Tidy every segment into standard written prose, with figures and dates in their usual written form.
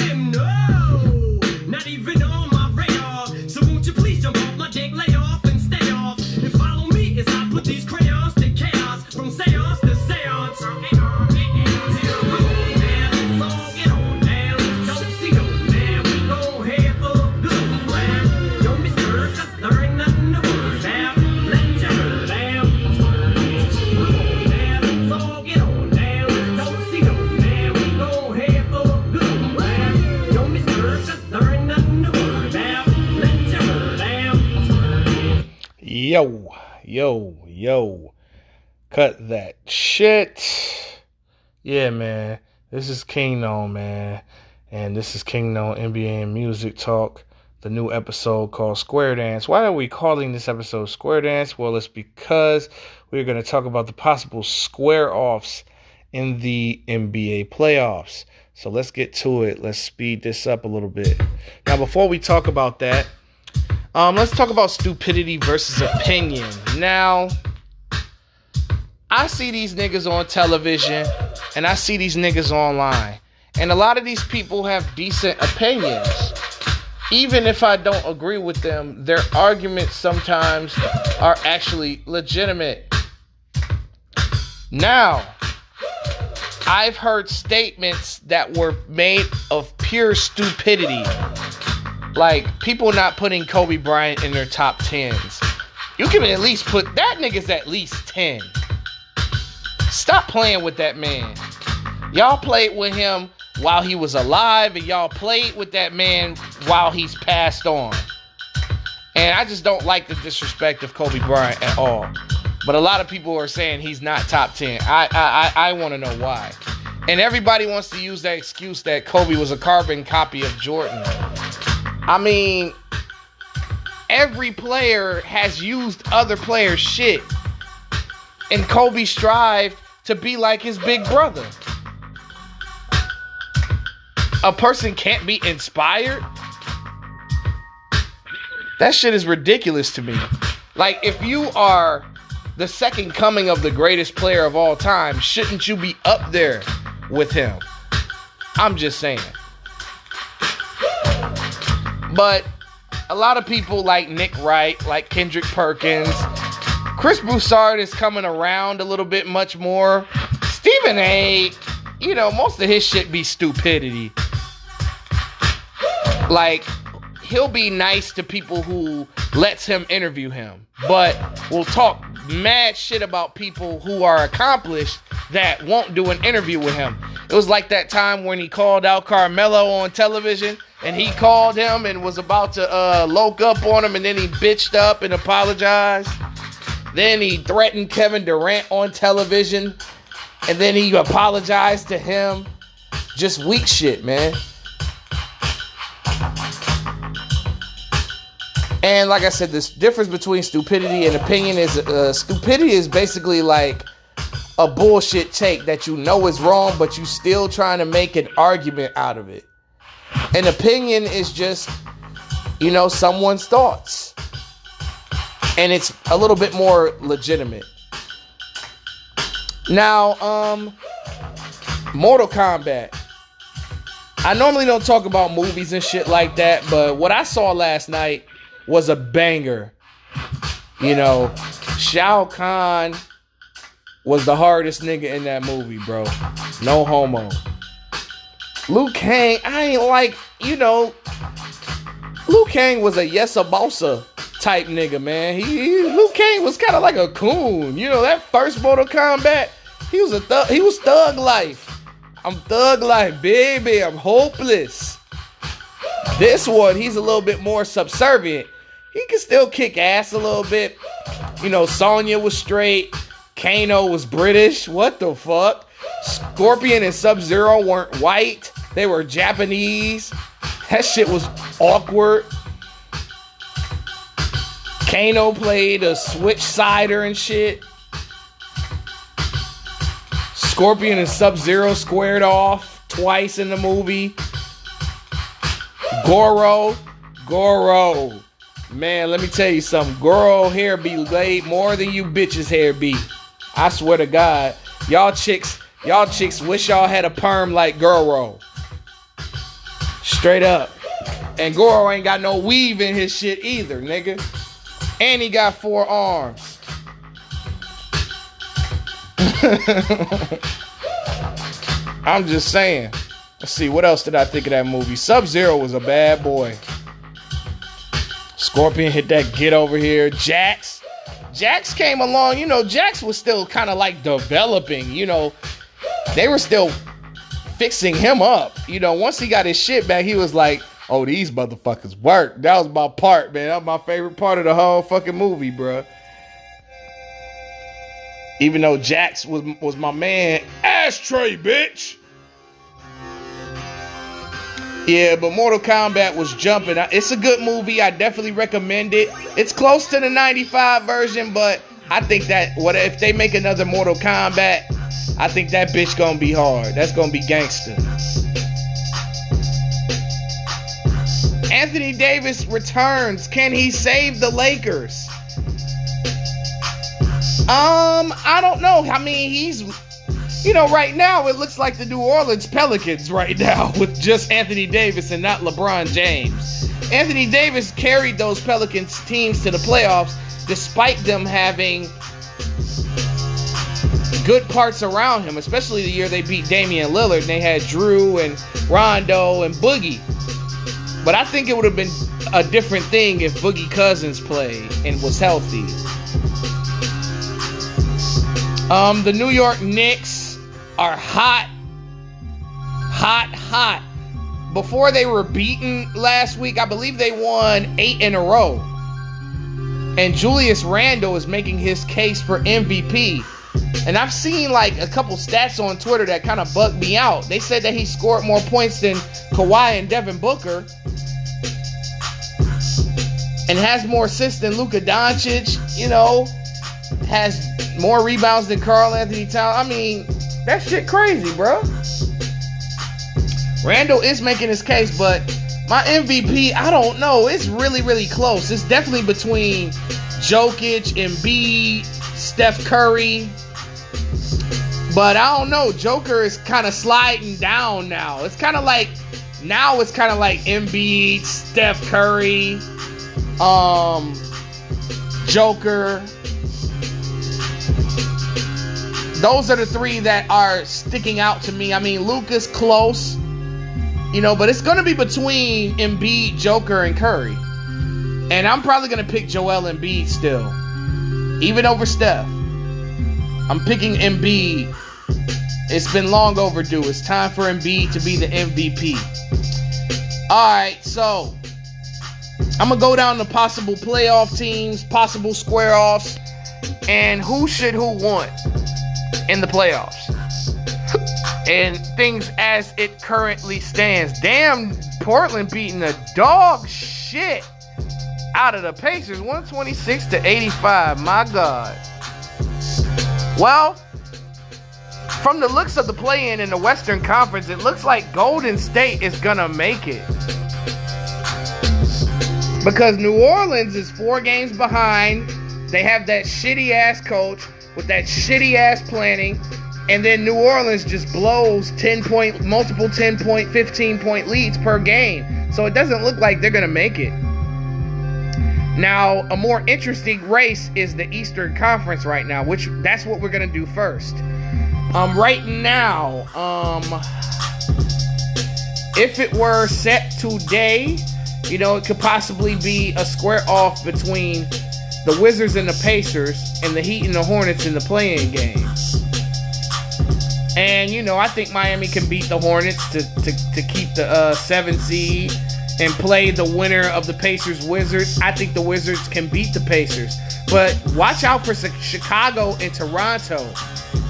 them, no, not even on my radar. So won't you please jump off my dick, lay off and stay off, and follow me as I put these crayons to chaos, from seance to seance. Yo, cut that shit. Yeah, man, this is Kano, man, and this is Kano NBA and Music Talk, the new episode called Square Dance. Why are we calling this episode Square Dance? Well, it's because we're going to talk about the possible square-offs in the NBA playoffs. So let's get to it. Let's speed this up a little bit. Now, before we talk about that, let's talk about stupidity versus opinion. Now, I see these niggas on television, and I see these niggas online. And a lot of these people have decent opinions. Even if I don't agree with them, their arguments sometimes are actually legitimate. Now, I've heard statements that were made of pure stupidity. Like, people not putting Kobe Bryant in their top 10s. You can at least put... That nigga's at least 10. Stop playing with that man. Y'all played with him while he was alive, and y'all played with that man while he's passed on. And I just don't like the disrespect of Kobe Bryant at all. But a lot of people are saying he's not top 10. I want to know why. And everybody wants to use that excuse that Kobe was a carbon copy of Jordan. I mean, every player has used other players' shit. And Kobe strived to be like his big brother. A person can't be inspired? That shit is ridiculous to me. Like, if you are the second coming of the greatest player of all time, shouldn't you be up there with him? I'm just saying. But a lot of people like Nick Wright, like Kendrick Perkins. Chris Broussard is coming around a little bit much more. Stephen A, you know, most of his shit be stupidity. Like, he'll be nice to people who lets him interview him, but will talk mad shit about people who are accomplished that won't do an interview with him. It was like that time when he called out Carmelo on television. And he called him and was about to loke up on him, and then he bitched up and apologized. Then he threatened Kevin Durant on television, and then he apologized to him. Just weak shit, man. And like I said, this difference between stupidity and opinion is stupidity is basically like a bullshit take that you know is wrong, but you still trying to make an argument out of it. An opinion is just, you know, someone's thoughts. And it's a little bit more legitimate. Now, Mortal Kombat. I normally don't talk about movies and shit like that, but what I saw last night was a banger. You know, Shao Kahn was the hardest nigga in that movie, bro. No homo. Liu Kang, I ain't like, you know, Liu Kang was a yes-a-bossa type nigga, man. Liu Kang was kind of like a coon. You know, that first Mortal Kombat, he was thug life. I'm thug life, baby. I'm hopeless. This one, he's a little bit more subservient. He can still kick ass a little bit. You know, Sonya was straight. Kano was British. What the fuck? Scorpion and Sub-Zero weren't white. They were Japanese. That shit was awkward. Kano played a switch-sider and shit. Scorpion and Sub-Zero squared off twice in the movie. Goro. Man, let me tell you something. Goro hair be laid more than you bitches hair be. I swear to God. Y'all chicks wish y'all had a perm like Goro. Straight up. And Goro ain't got no weave in his shit either, nigga. And he got four arms. I'm just saying. Let's see, what else did I think of that movie? Sub-Zero was a bad boy. Scorpion hit that get over here. Jax came along. You know, Jax was still kind of like developing. You know, they were still fixing him up. You know, once he got his shit back, he was like, oh, these motherfuckers work. That was my part, man. That was my favorite part of the whole fucking movie, bro. Even though Jax was my man. Ashtray, bitch. Yeah, but Mortal Kombat was jumping. It's a good movie. I definitely recommend it. It's close to the 95 version, but I think that if they make another Mortal Kombat, I think that bitch gonna be hard. That's gonna be gangster. Anthony Davis returns. Can he save the Lakers? I don't know. I mean, you know, right now, it looks like the New Orleans Pelicans right now with just Anthony Davis and not LeBron James. Anthony Davis carried those Pelicans teams to the playoffs despite them having good parts around him, especially the year they beat Damian Lillard and they had Drew and Rondo and Boogie. But I think it would have been a different thing if Boogie Cousins played and was healthy. The New York Knicks are hot. Before they were beaten last week, I believe they won 8 in a row. And Julius Randle is making his case for MVP. And I've seen like a couple stats on Twitter that kind of bugged me out. They said that he scored more points than Kawhi and Devin Booker. And has more assists than Luka Doncic, you know. Has more rebounds than Karl Anthony Towns. I mean, that shit crazy, bro. Randall is making his case, but my MVP, I don't know. It's really, really close. It's definitely between Jokic, Embiid, Steph Curry. But I don't know. Joker is kind of sliding down now. It's kind of like, now it's kind of like Embiid, Steph Curry, Joker. Those are the three that are sticking out to me. I mean, Luka's close, you know, but it's going to be between Embiid, Joker, and Curry. And I'm probably going to pick Joel Embiid still, even over Steph. I'm picking Embiid. It's been long overdue. It's time for Embiid to be the MVP. All right, so I'm going to go down to possible playoff teams, possible square-offs, and who should who want in the playoffs and things as it currently stands. Damn, Portland beating the dog shit out of the Pacers 126-85. My God. Well, from the looks of the play-in in the Western Conference, it looks like Golden State is gonna make it, because New Orleans is 4 games behind. They have that shitty ass coach with that shitty ass planning, and then New Orleans just blows 10-point, multiple 10-point, 15-point leads per game. So it doesn't look like they're going to make it. Now, a more interesting race is the Eastern Conference right now, which that's what we're going to do first. Right now, if it were set today, you know, it could possibly be a square off between the Wizards and the Pacers, and the Heat and the Hornets in the play-in game. And, you know, I think Miami can beat the Hornets to keep the 7 seed and play the winner of the Pacers-Wizards. I think the Wizards can beat the Pacers. But watch out for Chicago and Toronto.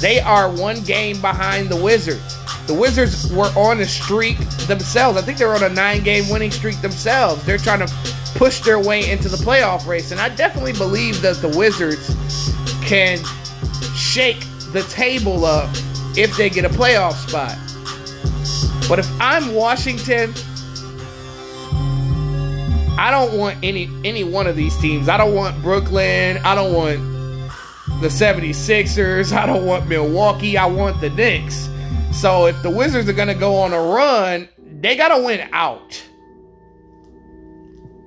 They are 1 game behind the Wizards. The Wizards were on a streak themselves. I think they're on a 9-game winning streak themselves. They're trying to push their way into the playoff race, and I definitely believe that the Wizards can shake the table up if they get a playoff spot. But if I'm Washington, I don't want any one of these teams. I don't want Brooklyn. I don't want the 76ers. I don't want Milwaukee. I want the Knicks. So if the Wizards are going to go on a run, They got to win out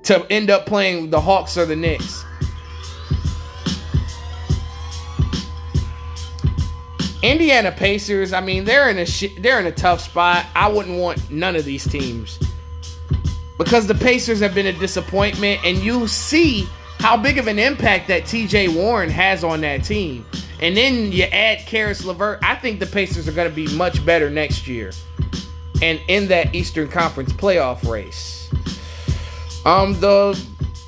to end up playing the Hawks or the Knicks. Indiana Pacers, I mean, they're in a tough spot. I wouldn't want none of these teams, because the Pacers have been a disappointment, and you see how big of an impact that TJ Warren has on that team. And then you add Caris LeVert. I think the Pacers are going to be much better next year and in that Eastern Conference playoff race. The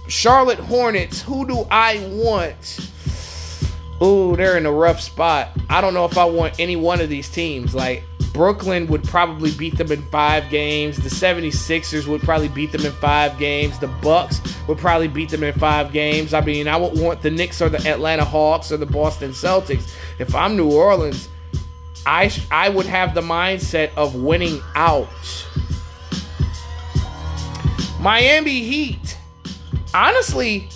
Charlotte Hornets, who do I want? Ooh, they're in a rough spot. I don't know if I want any one of these teams. Like, Brooklyn would probably beat them in 5 games. The 76ers would probably beat them in 5 games. The Bucks would probably beat them in 5 games. I mean, I would want the Knicks or the Atlanta Hawks or the Boston Celtics. If I'm New Orleans, I would have the mindset of winning out. Miami Heat. Honestly,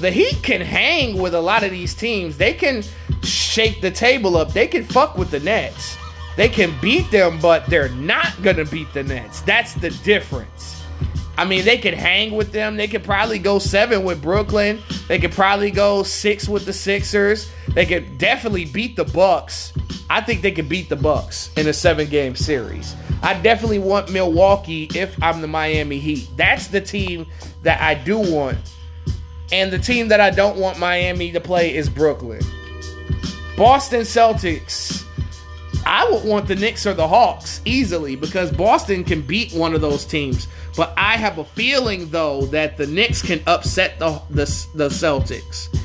the Heat can hang with a lot of these teams. They can shake the table up. They can fuck with the Nets. They can beat them, but they're not going to beat the Nets. That's the difference. I mean, they could hang with them. They could probably go 7 with Brooklyn. They could probably go 6 with the Sixers. They could definitely beat the Bucks. I think they could beat the Bucks in a 7-game series. I definitely want Milwaukee if I'm the Miami Heat. That's the team that I do want. And the team that I don't want Miami to play is Brooklyn. Boston Celtics. I would want the Knicks or the Hawks easily, because Boston can beat one of those teams. But I have a feeling, though, that the Knicks can upset the Celtics.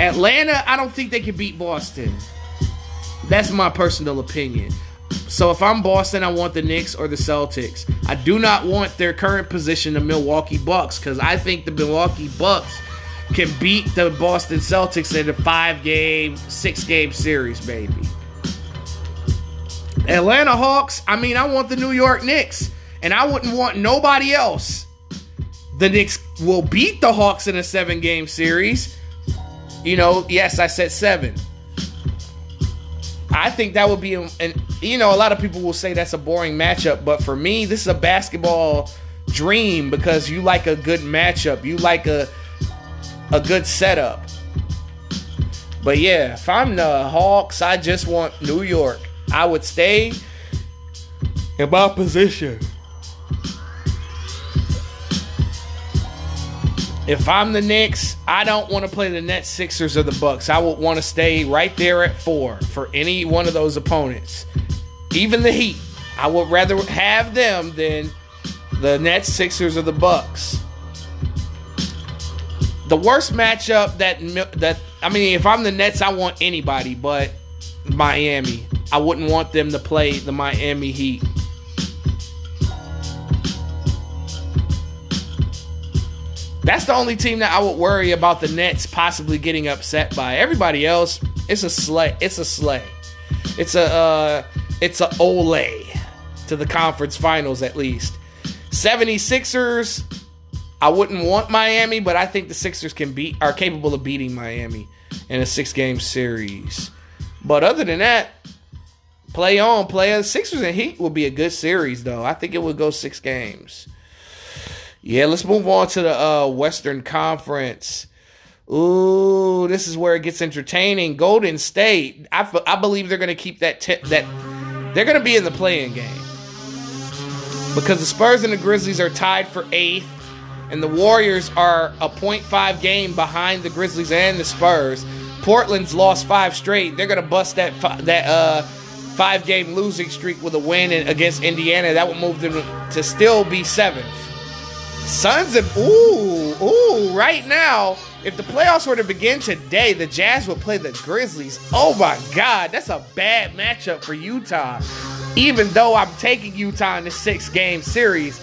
Atlanta, I don't think they can beat Boston. That's my personal opinion. So if I'm Boston, I want the Knicks or the Celtics. I do not want their current position, the Milwaukee Bucks, because I think the Milwaukee Bucks can beat the Boston Celtics in a 5-game, 6-game series, baby. Atlanta Hawks, I mean, I want the New York Knicks, and I wouldn't want nobody else. The Knicks will beat the Hawks in a 7-game series. You know, yes, I said 7. I think that would be, and you know, a lot of people will say that's a boring matchup, but for me, this is a basketball dream, because you like a good matchup. You like a good setup. But yeah, if I'm the Hawks, I just want New York. I would stay in my position. If I'm the Knicks, I don't want to play the Nets, Sixers, or the Bucks. I would want to stay right there at 4 for any one of those opponents. Even the Heat. I would rather have them than the Nets, Sixers, or the Bucks. The worst matchup that I mean, if I'm the Nets, I want anybody but Miami. I wouldn't want them to play the Miami Heat. That's the only team that I would worry about the Nets possibly getting upset by. Everybody else, it's a slay. It's a slay. It's a ole to the conference finals, at least. 76ers, I wouldn't want Miami, but I think the Sixers are capable of beating Miami in a 6-game series. But other than that, play on, players. Sixers and Heat would be a good series, though. I think it would go 6 games. Yeah, let's move on to the Western Conference. Ooh, this is where it gets entertaining. Golden State. I believe they're going to keep that tip. That they're going to be in the play-in game, because the Spurs and the Grizzlies are tied for 8th, and the Warriors are a 0.5 game behind the Grizzlies and the Spurs. Portland's lost 5 straight. They're going to bust that 5-game losing streak with a win against Indiana. That would move them to still be 7th. Suns and right now, if the playoffs were to begin today, the Jazz would play the Grizzlies. Oh my God, that's a bad matchup for Utah. Even though I'm taking Utah in the 6-game series,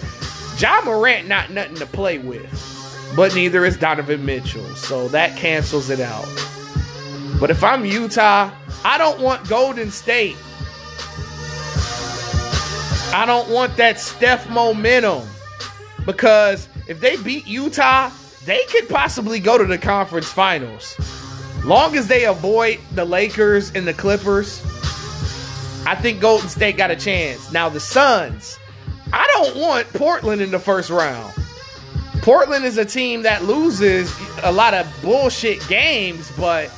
Ja Morant not nothing to play with, but neither is Donovan Mitchell, so that cancels it out. But if I'm Utah, I don't want Golden State. I don't want that Steph momentum, because if they beat Utah, they could possibly go to the conference finals. Long as they avoid the Lakers and the Clippers, I think Golden State got a chance. Now the Suns, I don't want Portland in the first round. Portland is a team that loses a lot of bullshit games, but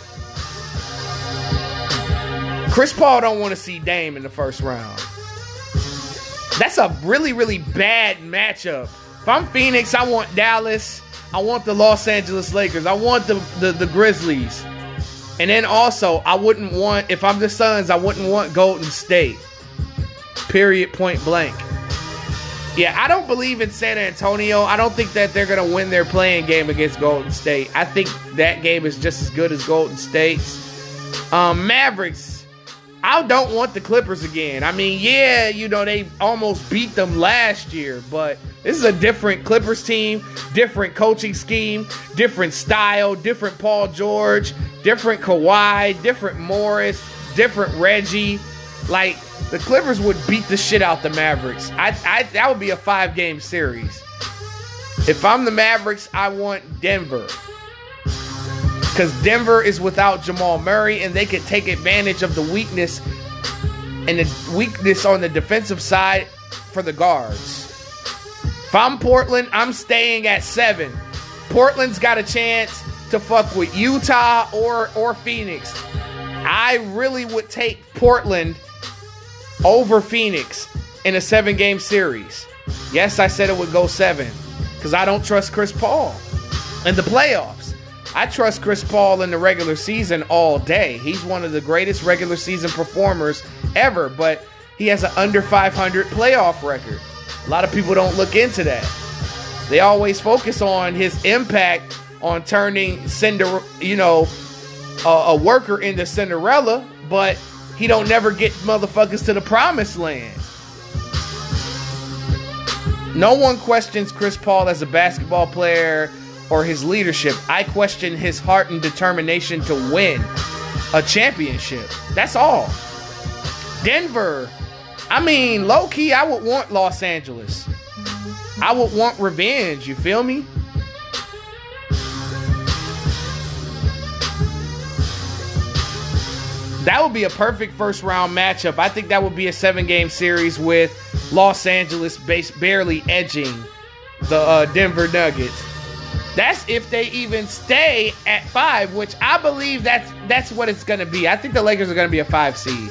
Chris Paul don't want to see Dame in the first round. That's a really, really bad matchup. If I'm Phoenix, I want Dallas. I want the Los Angeles Lakers. I want the Grizzlies. And then also, I wouldn't want, if I'm the Suns, I wouldn't want Golden State. Period, point blank. Yeah, I don't believe in San Antonio. I don't think that they're going to win their play-in game against Golden State. I think that game is just as good as Golden State's. Mavericks, I don't want the Clippers again. I mean, yeah, you know, they almost beat them last year, but this is a different Clippers team, different coaching scheme, different style, different Paul George, different Kawhi, different Morris, different Reggie. Like, the Clippers would beat the shit out the Mavericks. That would be a 5-game series. If I'm the Mavericks, I want Denver. Because Denver is without Jamal Murray, and they could take advantage of the weakness on the defensive side for the guards. If I'm Portland, I'm staying at 7. Portland's got a chance to fuck with Utah or Phoenix. I really would take Portland over Phoenix in a 7-game series. Yes, I said it would go 7 because I don't trust Chris Paul in the playoffs. I trust Chris Paul in the regular season all day. He's one of the greatest regular season performers ever, but he has an under 500 playoff record. A lot of people don't look into that. They always focus on his impact on turning a worker into Cinderella, but he don't never get motherfuckers to the promised land. No one questions Chris Paul as a basketball player or his leadership. I question his heart and determination to win a championship. That's all. Denver. I mean, low-key, I would want Los Angeles. I would want revenge, you feel me? That would be a perfect first-round matchup. I think that would be a 7-game series with Los Angeles barely edging the Denver Nuggets. That's if they even stay at 5, which I believe that's what it's going to be. I think the Lakers are going to be a 5 seed.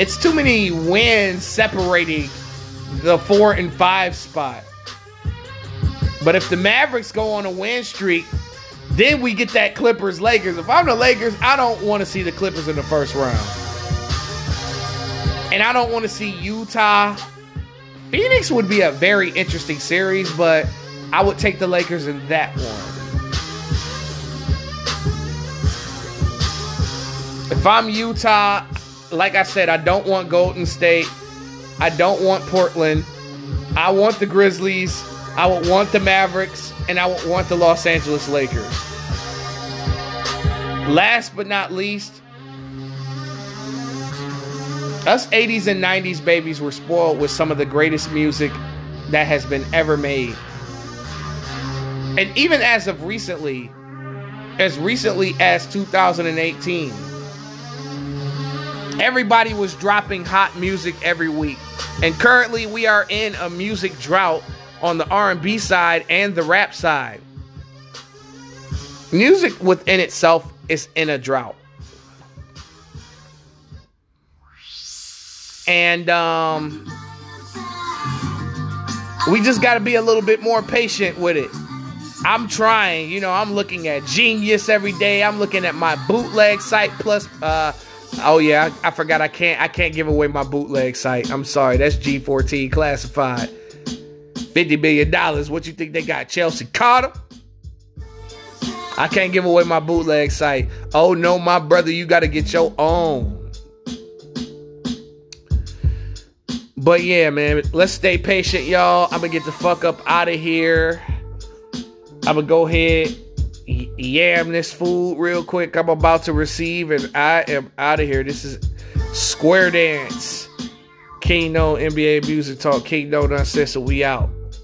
It's too many wins separating the 4 and 5 spot. But if the Mavericks go on a win streak, then we get that Clippers-Lakers. If I'm the Lakers, I don't want to see the Clippers in the first round. And I don't want to see Utah. Phoenix would be a very interesting series, but I would take the Lakers in that one. If I'm Utah, like I said, I don't want Golden State. I don't want Portland. I want the Grizzlies. I would want the Mavericks, and I would want the Los Angeles Lakers. Last but not least, us 80s and 90s babies were spoiled with some of the greatest music that has been ever made. And even as recently as 2018, everybody was dropping hot music every week. And currently we are in a music drought on the R&B side and the rap side. Music within itself is in a drought. And we just got to be a little bit more patient with it. I'm trying. You know, I'm looking at Genius every day. I'm looking at my bootleg site plus... I forgot I can't give away my bootleg site. I'm sorry. That's G14 classified. $50 billion. What you think they got? Chelsea Carter? I can't give away my bootleg site. Oh no, my brother, you gotta get your own. But yeah, man, let's stay patient, y'all. I'ma get the fuck up out of here. I'ma go ahead, yam this food real quick. I'm about to receive, and I am out of here. This is Square Dance. Kano, NBA Music Talk, Kano Nonsense, and we out.